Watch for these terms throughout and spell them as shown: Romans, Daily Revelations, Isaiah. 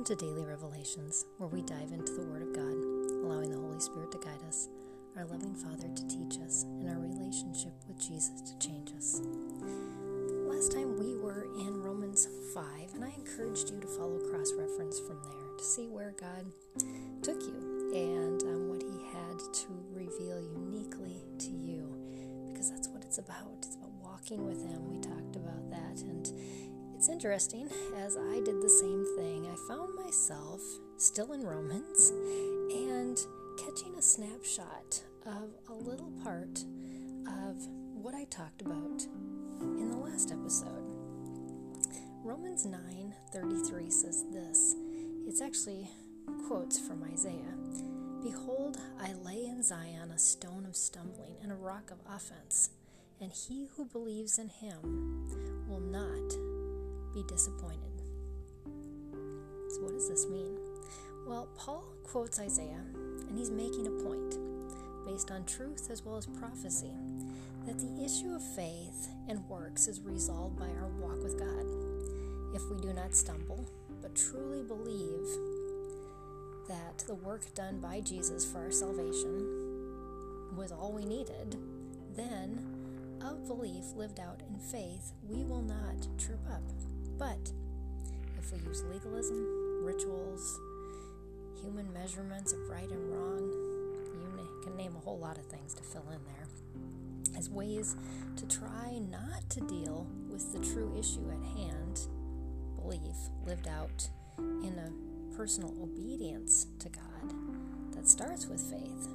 Welcome to Daily Revelations, where we dive into the Word of God, allowing the Holy Spirit to guide us, our loving Father to teach us, and our relationship with Jesus to change us. Last time we were in Romans 5, and I encouraged you to follow cross-reference from there to see where God took you and what He had to reveal uniquely to you, because that's what it's about. It's about walking with Him. We talked about that, and it's interesting, as I did the same thing, I found myself still in Romans and catching a snapshot of a little part of what I talked about in the last episode. Romans 9:33 says this. It's actually quotes from Isaiah. "Behold, I lay in Zion a stone of stumbling and a rock of offense, and he who believes in him will not be disappointed." So what does this mean? Well, Paul quotes Isaiah, and he's making a point, based on truth as well as prophecy, that the issue of faith and works is resolved by our walk with God. If we do not stumble, but truly believe that the work done by Jesus for our salvation was all we needed, then of belief lived out in faith, we will not trip up. But if we use legalism, rituals, human measurements of right and wrong, you can name a whole lot of things to fill in there, as ways to try not to deal with the true issue at hand, belief lived out in a personal obedience to God that starts with faith,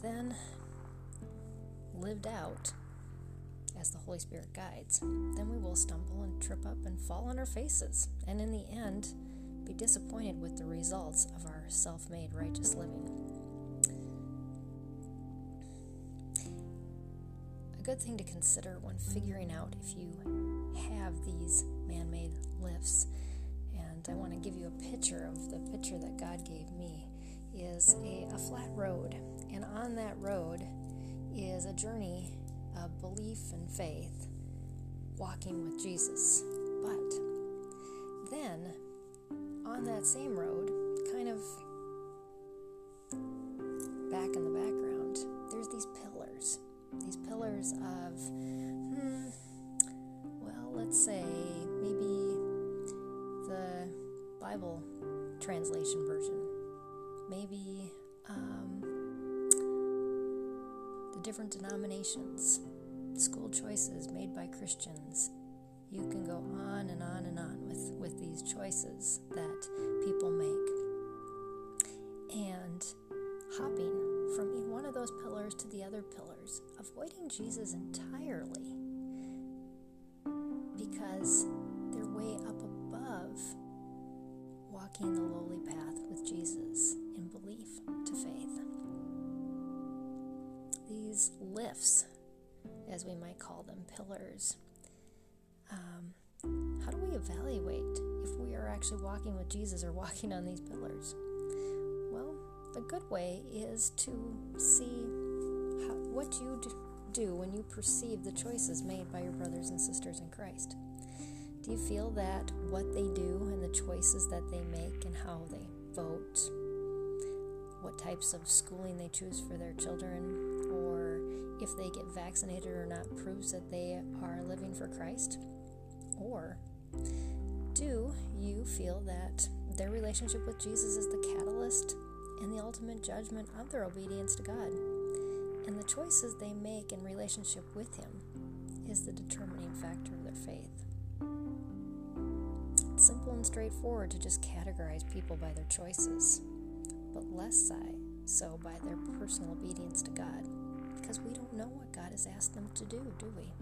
then lived out as the Holy Spirit guides, then we will stumble and trip up and fall on our faces, and in the end be disappointed with the results of our self-made righteous living. A good thing to consider when figuring out if you have these man-made lifts, and I want to give you a picture of the picture that God gave me, is a flat road, and on that road is a journey of belief and faith, walking with Jesus. But then, on that same road, kind of back in the background, there's these pillars of, let's say maybe the Bible translation version, maybe different denominations, school choices made by Christians. You can go on and on and on with these choices that people make. And hopping from one of those pillars to the other pillars, avoiding Jesus entirely, because they're way up above walking the lowly path with Jesus in belief to faith. These lifts, as we might call them, pillars, how do we evaluate if we are actually walking with Jesus or walking on these pillars? Well, a good way is to see what you do when you perceive the choices made by your brothers and sisters in Christ. Do you feel that what they do and the choices that they make and how they vote, what types of schooling they choose for their children, if they get vaccinated or not, proves that they are living for Christ? Or do you feel that their relationship with Jesus is the catalyst and the ultimate judgment of their obedience to God, and the choices they make in relationship with Him is the determining factor of their faith? It's simple and straightforward to just categorize people by their choices, but less so by their personal obedience to God, because we don't know what God has asked them to do, do we?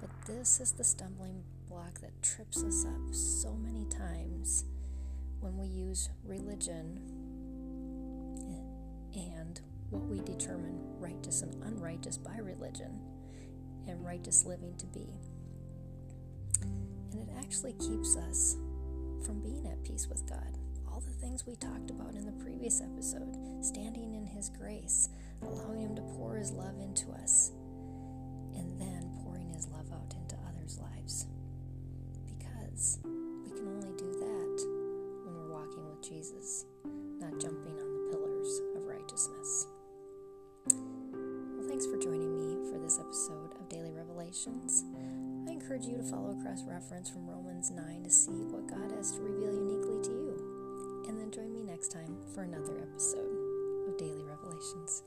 But this is the stumbling block that trips us up so many times when we use religion and what we determine righteous and unrighteous by religion and righteous living to be. And it actually keeps us from being at peace with God. All the things we talked about in the previous episode, standing in His grace, allowing Him to pour His love into us, and then pouring His love out into others' lives. Because we can only do that episode of Daily Revelations. I encourage you to follow a cross-reference from Romans 9 to see what God has to reveal uniquely to you. And then join me next time for another episode of Daily Revelations.